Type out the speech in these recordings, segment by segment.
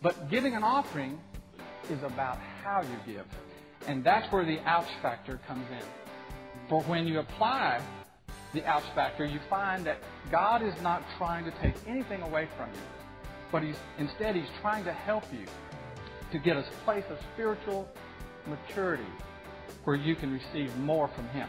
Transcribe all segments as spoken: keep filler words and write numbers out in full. But giving an offering is about how you give. And that's where the ouch factor comes in. For when you apply the ouch factor, you find that God is not trying to take anything away from you, but he's, instead he's trying to help you to get a place of spiritual maturity where you can receive more from him.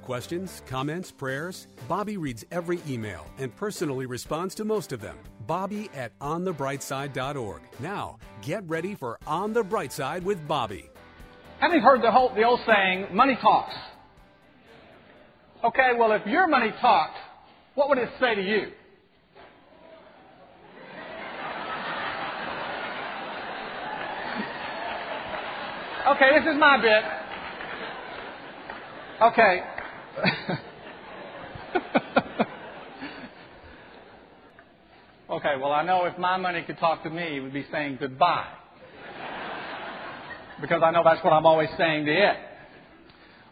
Questions, comments, prayers? Bobby reads every email and personally responds to most of them. Bobby at on the bright side dot org. Now, get ready for On the Bright Side with Bobby. Have you heard the, whole, the old saying, money talks? Okay, well, if your money talked, what would it say to you? Okay, this is my bit. Okay. Okay, well, I know if my money could talk to me, it would be saying goodbye. Because I know that's what I'm always saying to it.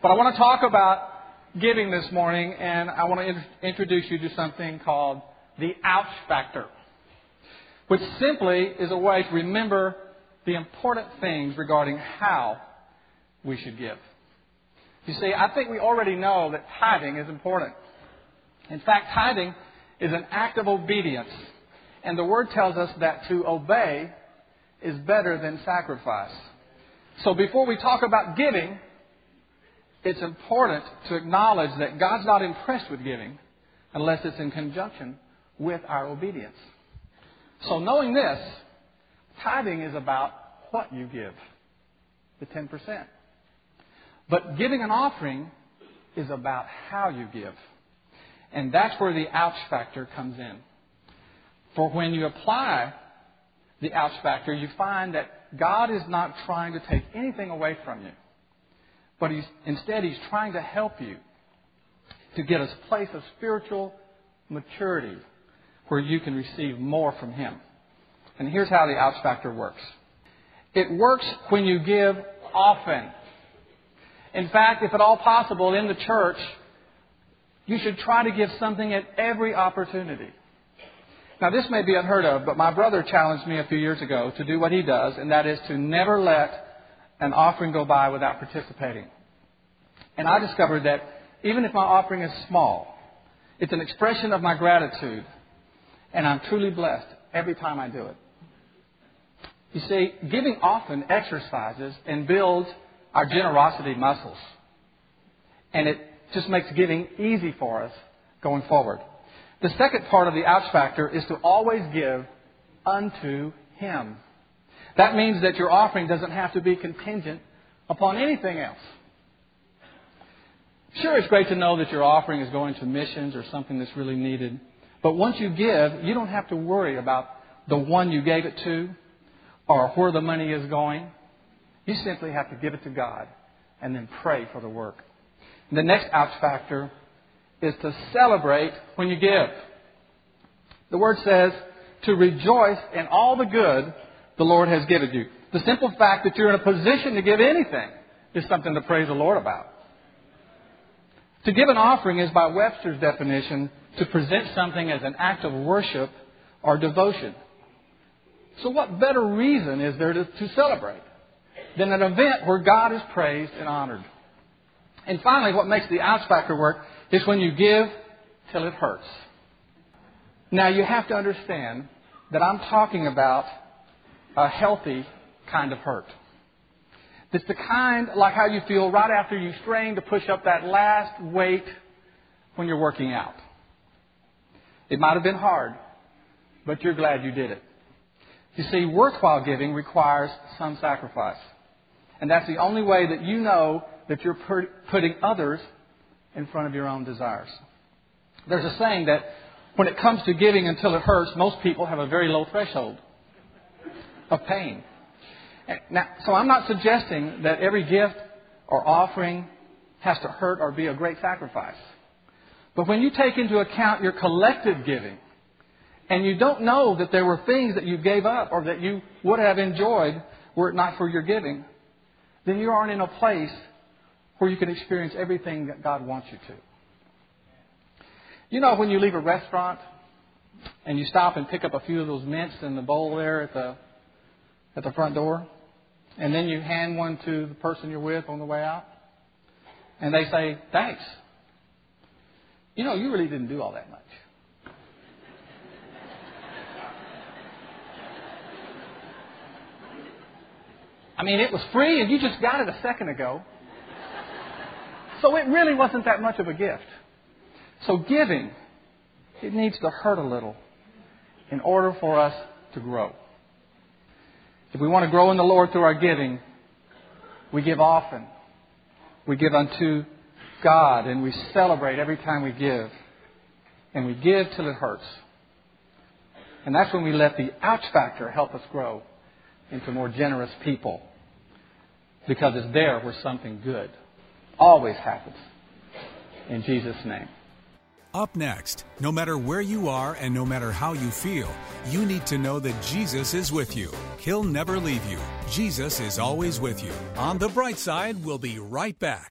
But I want to talk about giving this morning, and I want to in- introduce you to something called the ouch factor, which simply is a way to remember the important things regarding how we should give. You see, I think we already know that tithing is important. In fact, tithing is an act of obedience. And the Word tells us that to obey is better than sacrifice. So before we talk about giving, it's important to acknowledge that God's not impressed with giving unless it's in conjunction with our obedience. So knowing this, tithing is about what you give, the ten percent. But giving an offering is about how you give. And that's where the ouch factor comes in. For when you apply the ouch factor, you find that God is not trying to take anything away from you. But he's, instead, he's trying to help you to get a place of spiritual maturity where you can receive more from him. And here's how the ouch factor works. It works when you give often. In fact, if at all possible, in the church, you should try to give something at every opportunity. Now, this may be unheard of, but my brother challenged me a few years ago to do what he does, and that is to never let an offering go by without participating. And I discovered that even if my offering is small, it's an expression of my gratitude, and I'm truly blessed every time I do it. You see, giving often exercises and builds our generosity muscles, and it just makes giving easy for us going forward. The second part of the ouch factor is to always give unto him. That means that your offering doesn't have to be contingent upon anything else. Sure, it's great to know that your offering is going to missions or something that's really needed. But once you give, you don't have to worry about the one you gave it to or where the money is going. You simply have to give it to God and then pray for the work. The next ouch factor is to celebrate when you give. The Word says to rejoice in all the good the Lord has given you. The simple fact that you're in a position to give anything is something to praise the Lord about. To give an offering is, by Webster's definition, to present something as an act of worship or devotion. So what better reason is there to, to celebrate than an event where God is praised and honored? And finally, what makes the ouch factor work is when you give till it hurts. Now, you have to understand that I'm talking about a healthy kind of hurt. It's the kind like how you feel right after you strain to push up that last weight when you're working out. It might have been hard, but you're glad you did it. You see, worthwhile giving requires some sacrifice. And that's the only way that you know that you're putting others in front of your own desires. There's a saying that when it comes to giving until it hurts, most people have a very low threshold of pain. Now, so I'm not suggesting that every gift or offering has to hurt or be a great sacrifice. But when you take into account your collective giving, and you don't know that there were things that you gave up or that you would have enjoyed were it not for your giving, then you aren't in a place where you can experience everything that God wants you to. You know, when you leave a restaurant and you stop and pick up a few of those mints in the bowl there at the at the front door, and then you hand one to the person you're with on the way out, and they say, thanks. You know, you really didn't do all that much. I mean, it was free and you just got it a second ago. So it really wasn't that much of a gift. So giving, it needs to hurt a little in order for us to grow. If we want to grow in the Lord through our giving, we give often. We give unto God, and we celebrate every time we give. And we give till it hurts. And that's when we let the ouch factor help us grow into more generous people. Because it's there where something good always happens. In Jesus' name. Up next, no matter where you are and no matter how you feel, you need to know that Jesus is with you. He'll never leave you. Jesus is always with you. On the Bright Side, we'll be right back.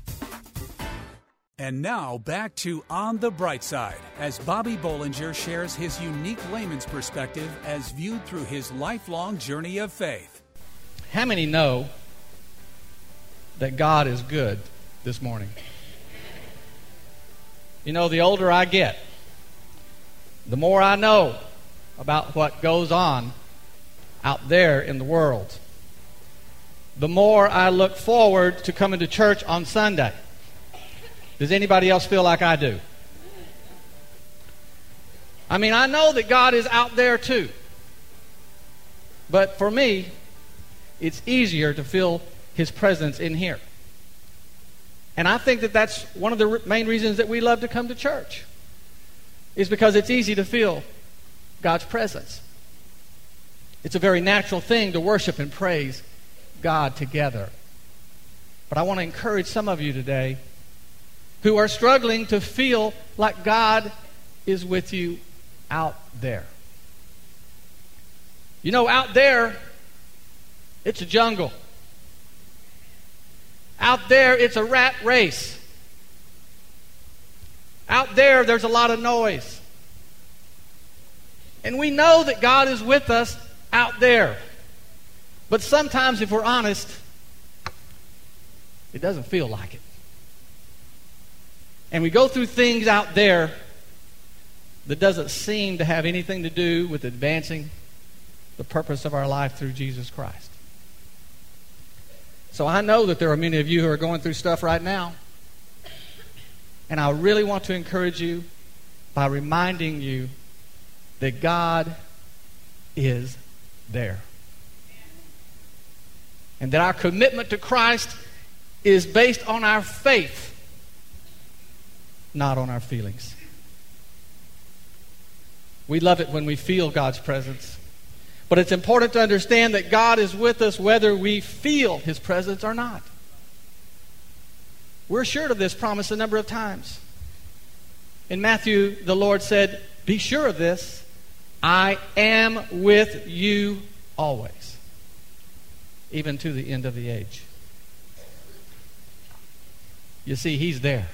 And now, back to On the Bright Side, as Bobby Bollinger shares his unique layman's perspective as viewed through his lifelong journey of faith. How many know that God is good this morning? You know, the older I get, the more I know about what goes on out there in the world. The more I look forward to coming to church on Sunday. Does anybody else feel like I do? I mean, I know that God is out there too. But for me, it's easier to feel His presence in here. And I think that that's one of the re- main reasons that we love to come to church, is because it's easy to feel God's presence. It's a very natural thing to worship and praise God together. But I want to encourage some of you today who are struggling to feel like God is with you out there. You know, out there, it's a jungle. Out there, it's a rat race. Out there, there's a lot of noise. And we know that God is with us out there. But sometimes, if we're honest, it doesn't feel like it. And we go through things out there that doesn't seem to have anything to do with advancing the purpose of our life through Jesus Christ. So I know that there are many of you who are going through stuff right now. And I really want to encourage you by reminding you that God is there. And that our commitment to Christ is based on our faith, not on our feelings. We love it when we feel God's presence. But it's important to understand that God is with us whether we feel His presence or not. We're assured of this promise a number of times. In Matthew, the Lord said, "Be sure of this, I am with you always, even to the end of the age." You see, He's there.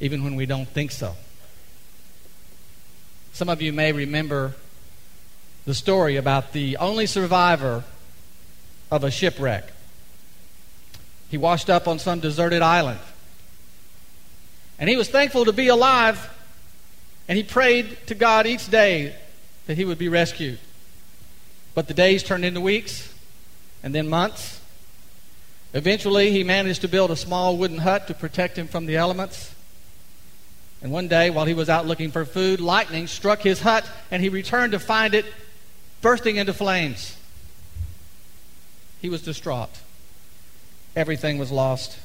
Even when we don't think so. Some of you may remember the story about the only survivor of a shipwreck. He washed up on some deserted island. And he was thankful to be alive, and he prayed to God each day that he would be rescued. But the days turned into weeks, and then months. Eventually, he managed to build a small wooden hut to protect him from the elements. And one day, while he was out looking for food, lightning struck his hut, and he returned to find it bursting into flames. He was distraught. Everything was lost.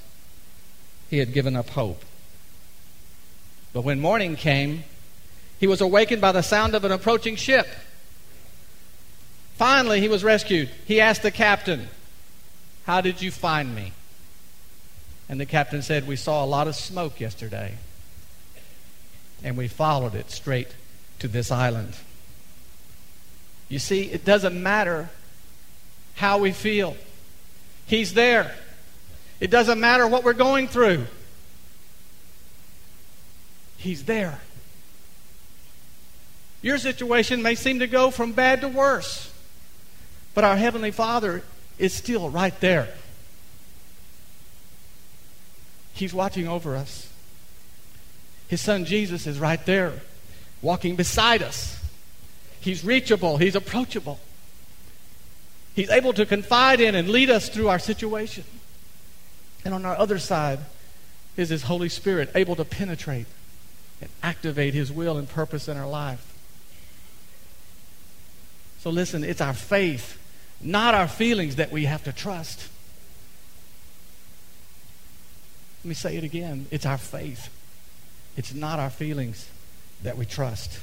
He had given up hope. But when morning came, he was awakened by the sound of an approaching ship. Finally, he was rescued. He asked the captain, "How did you find me?" And the captain said, "We saw a lot of smoke yesterday, and we followed it straight to this island." You see, it doesn't matter how we feel. He's there. It doesn't matter what we're going through. He's there. Your situation may seem to go from bad to worse, but our Heavenly Father is still right there. He's watching over us. His Son Jesus is right there, walking beside us. He's reachable. He's approachable. He's able to confide in and lead us through our situation. And on our other side is His Holy Spirit, able to penetrate and activate His will and purpose in our life. So listen, it's our faith, not our feelings, that we have to trust. Let me say it again. It's our faith. It's not our feelings that we trust.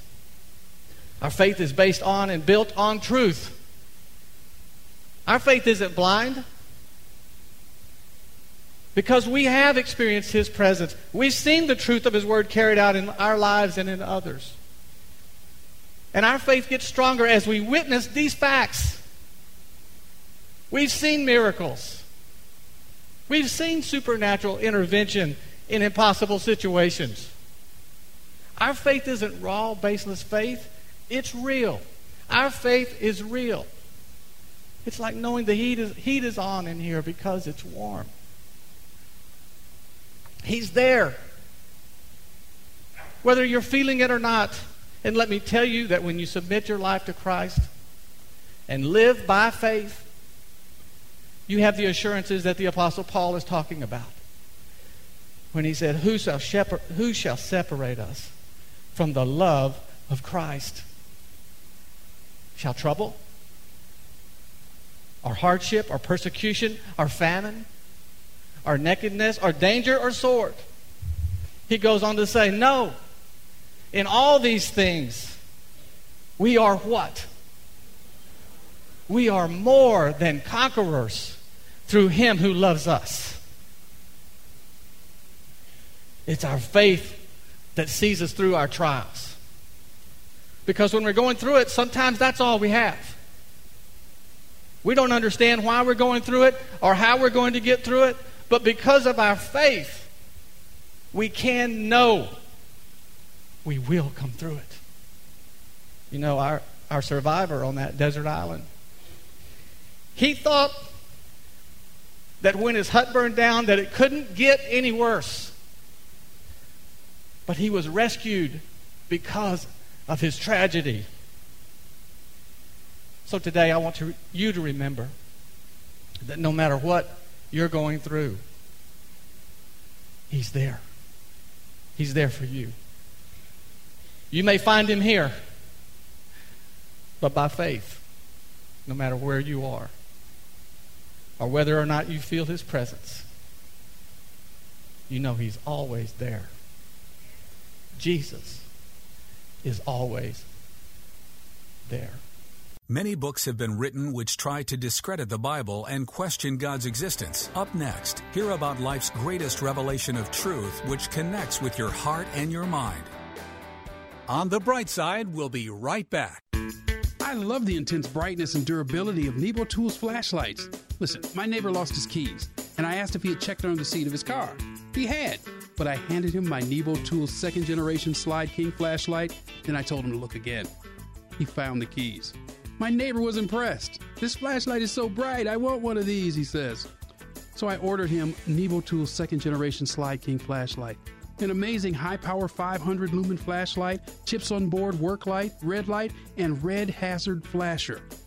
Our faith is based on and built on truth. Our faith isn't blind, because we have experienced His presence. We've seen the truth of His Word carried out in our lives and in others. And our faith gets stronger as we witness these facts. We've seen miracles. We've seen supernatural intervention in impossible situations. Our faith isn't raw, baseless faith. It's real. Our faith is real. It's like knowing the heat is, heat is on in here because it's warm. He's there, whether you're feeling it or not. And let me tell you that when you submit your life to Christ and live by faith, you have the assurances that the Apostle Paul is talking about when he said, "Who shall shepherd, who shall separate us from the love of Christ? Shall trouble, or hardship, or persecution, or famine, or nakedness, or danger, or sword?" He goes on to say, "No, in all these things, we are what? We are more than conquerors through Him who loves us." It's our faith that sees us through our trials. Because when we're going through it, sometimes that's all we have. We don't understand why we're going through it or how we're going to get through it. But because of our faith, we can know we will come through it. You know, our, our survivor on that desert island, he thought that when his hut burned down that it couldn't get any worse. But he was rescued because of his tragedy. So today I want to, you to remember that no matter what you're going through, He's there. He's there for you. You may find Him here, but by faith, no matter where you are or whether or not you feel His presence, you know He's always there. Jesus is always there. Many books have been written which try to discredit the Bible and question God's existence. Up next, hear about life's greatest revelation of truth, which connects with your heart and your mind. On the Bright Side, we'll be right back. I love the intense brightness and durability of Nebo Tools flashlights. Listen, my neighbor lost his keys, and I asked if he had checked under the seat of his car. He had. but I handed him my Nebo Tools second generation Slide King flashlight, then I told him to look again. He found the keys. My neighbor was impressed. This flashlight is so bright, I want one of these, he says. So I ordered him Nebo Tools second generation Slide King flashlight. An amazing high power five hundred lumen flashlight, chips on board work light, red light, and red hazard flasher.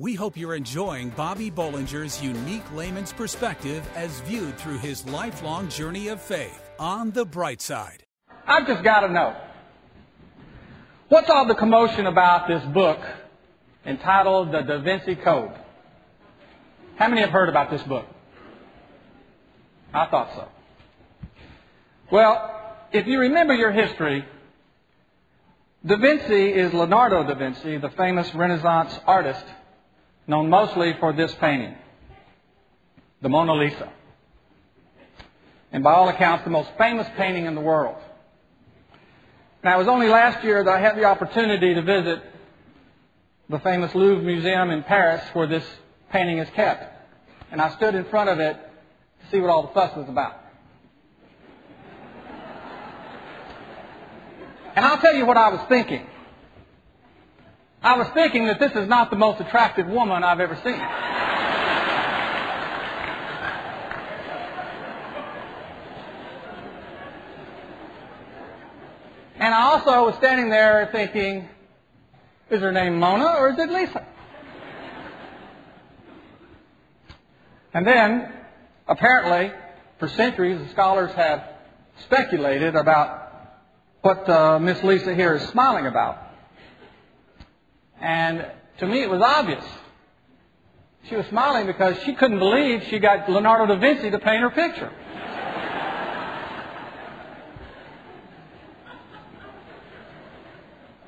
We hope you're enjoying Bobby Bollinger's unique layman's perspective as viewed through his lifelong journey of faith on The Bright Side. I've just got to know, what's all the commotion about this book entitled The Da Vinci Code? How many have heard about this book? I thought so. Well, if you remember your history, Da Vinci is Leonardo da Vinci, the famous Renaissance artist, known mostly for this painting, the Mona Lisa. And by all accounts, the most famous painting in the world. Now, it was only last year that I had the opportunity to visit the famous Louvre Museum in Paris, where this painting is kept. And I stood in front of it to see what all the fuss was about. And I'll tell you what I was thinking. I was thinking that this is not the most attractive woman I've ever seen. And I also was standing there thinking, is her name Mona or is it Lisa? And then, apparently, for centuries, the scholars have speculated about what uh, Miss Lisa here is smiling about. And to me, it was obvious. She was smiling because she couldn't believe she got Leonardo da Vinci to paint her picture.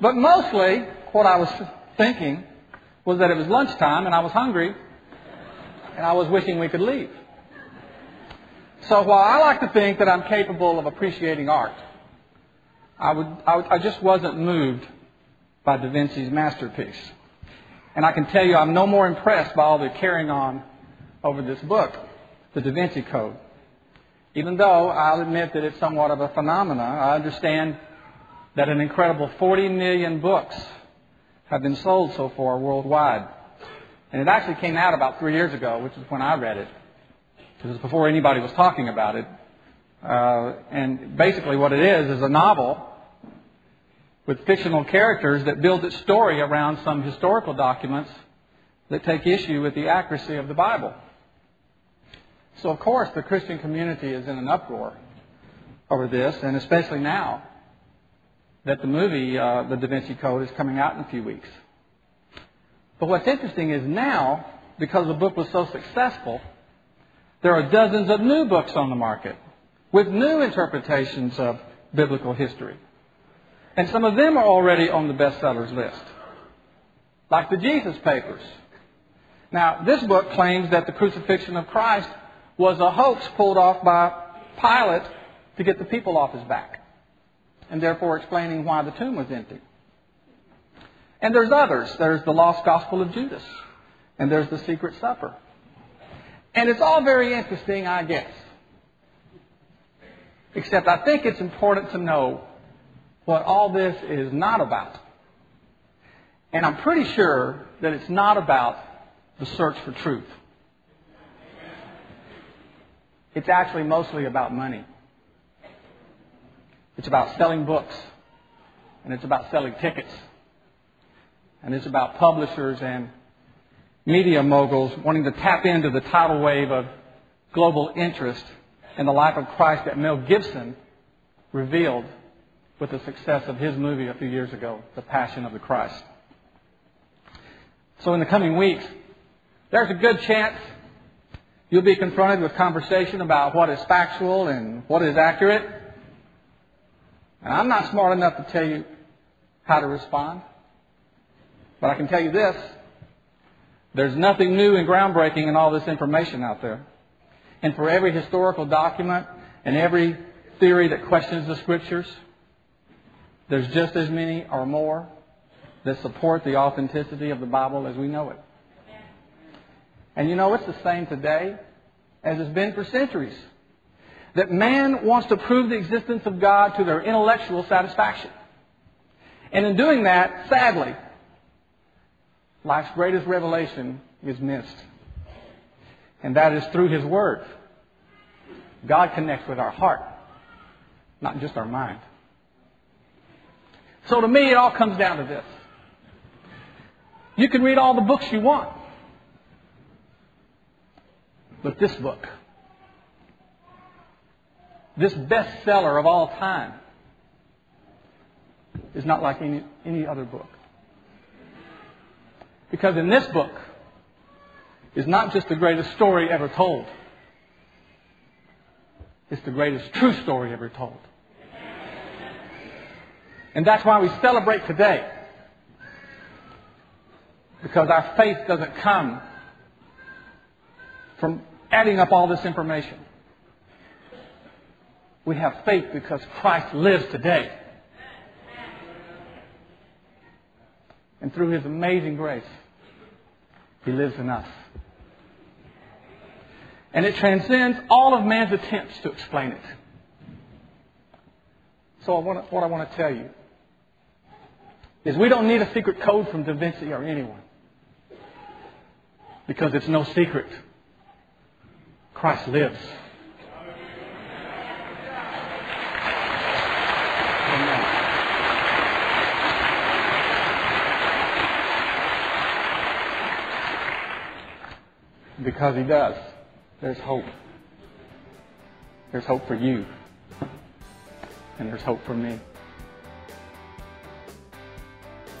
But mostly, what I was thinking was that it was lunchtime and I was hungry and I was wishing we could leave. So while I like to think that I'm capable of appreciating art, I, would, I, I just wasn't moved by Da Vinci's masterpiece. And I can tell you I'm no more impressed by all the carrying on over this book, The Da Vinci Code. Even though I'll admit that it's somewhat of a phenomenon, I understand that an incredible forty million books have been sold so far worldwide. And it actually came out about three years ago, which is when I read it. It was before anybody was talking about it. Uh, and basically what it is is a novel with fictional characters that build its story around some historical documents that take issue with the accuracy of the Bible. So, of course, the Christian community is in an uproar over this, and especially now that the movie, uh, The Da Vinci Code, is coming out in a few weeks. But what's interesting is now, because the book was so successful, there are dozens of new books on the market with new interpretations of biblical history. And some of them are already on the bestsellers list, like The Jesus Papers. Now, this book claims that the crucifixion of Christ was a hoax pulled off by Pilate to get the people off his back, and therefore explaining why the tomb was empty. And there's others. There's The Lost Gospel of Judas, and there's The Secret Supper. And it's all very interesting, I guess. Except I think it's important to know what all this is not about. And I'm pretty sure that it's not about the search for truth. It's actually mostly about money. It's about selling books. And it's about selling tickets. And it's about publishers and media moguls wanting to tap into the tidal wave of global interest in the life of Christ that Mel Gibson revealed with the success of his movie a few years ago, The Passion of the Christ. So in the coming weeks, there's a good chance you'll be confronted with conversation about what is factual and what is accurate, And I'm not smart enough to tell you how to respond. But I can tell you this. There's nothing new and groundbreaking in all this information out there. And for every historical document and every theory that questions the Scriptures, there's just as many or more that support the authenticity of the Bible as we know it. And you know, it's the same today as it's been for centuries. That man wants to prove the existence of God to their intellectual satisfaction. And in doing that, sadly, life's greatest revelation is missed. And that is through His Word. God connects with our heart, not just our mind. So to me, it all comes down to this. You can read all the books you want. But this book, this bestseller of all time, is not like any, any other book. Because in this book is not just the greatest story ever told. It's the greatest true story ever told. And that's why we celebrate today. Because our faith doesn't come from adding up all this information. We have faith because Christ lives today. And through His amazing grace, He lives in us. And it transcends all of man's attempts to explain it. So I want to, what I want to tell you is we don't need a secret code from Da Vinci or anyone. Because it's no secret. Christ lives. Amen. Because He does, there's hope. There's hope for you. And there's hope for me.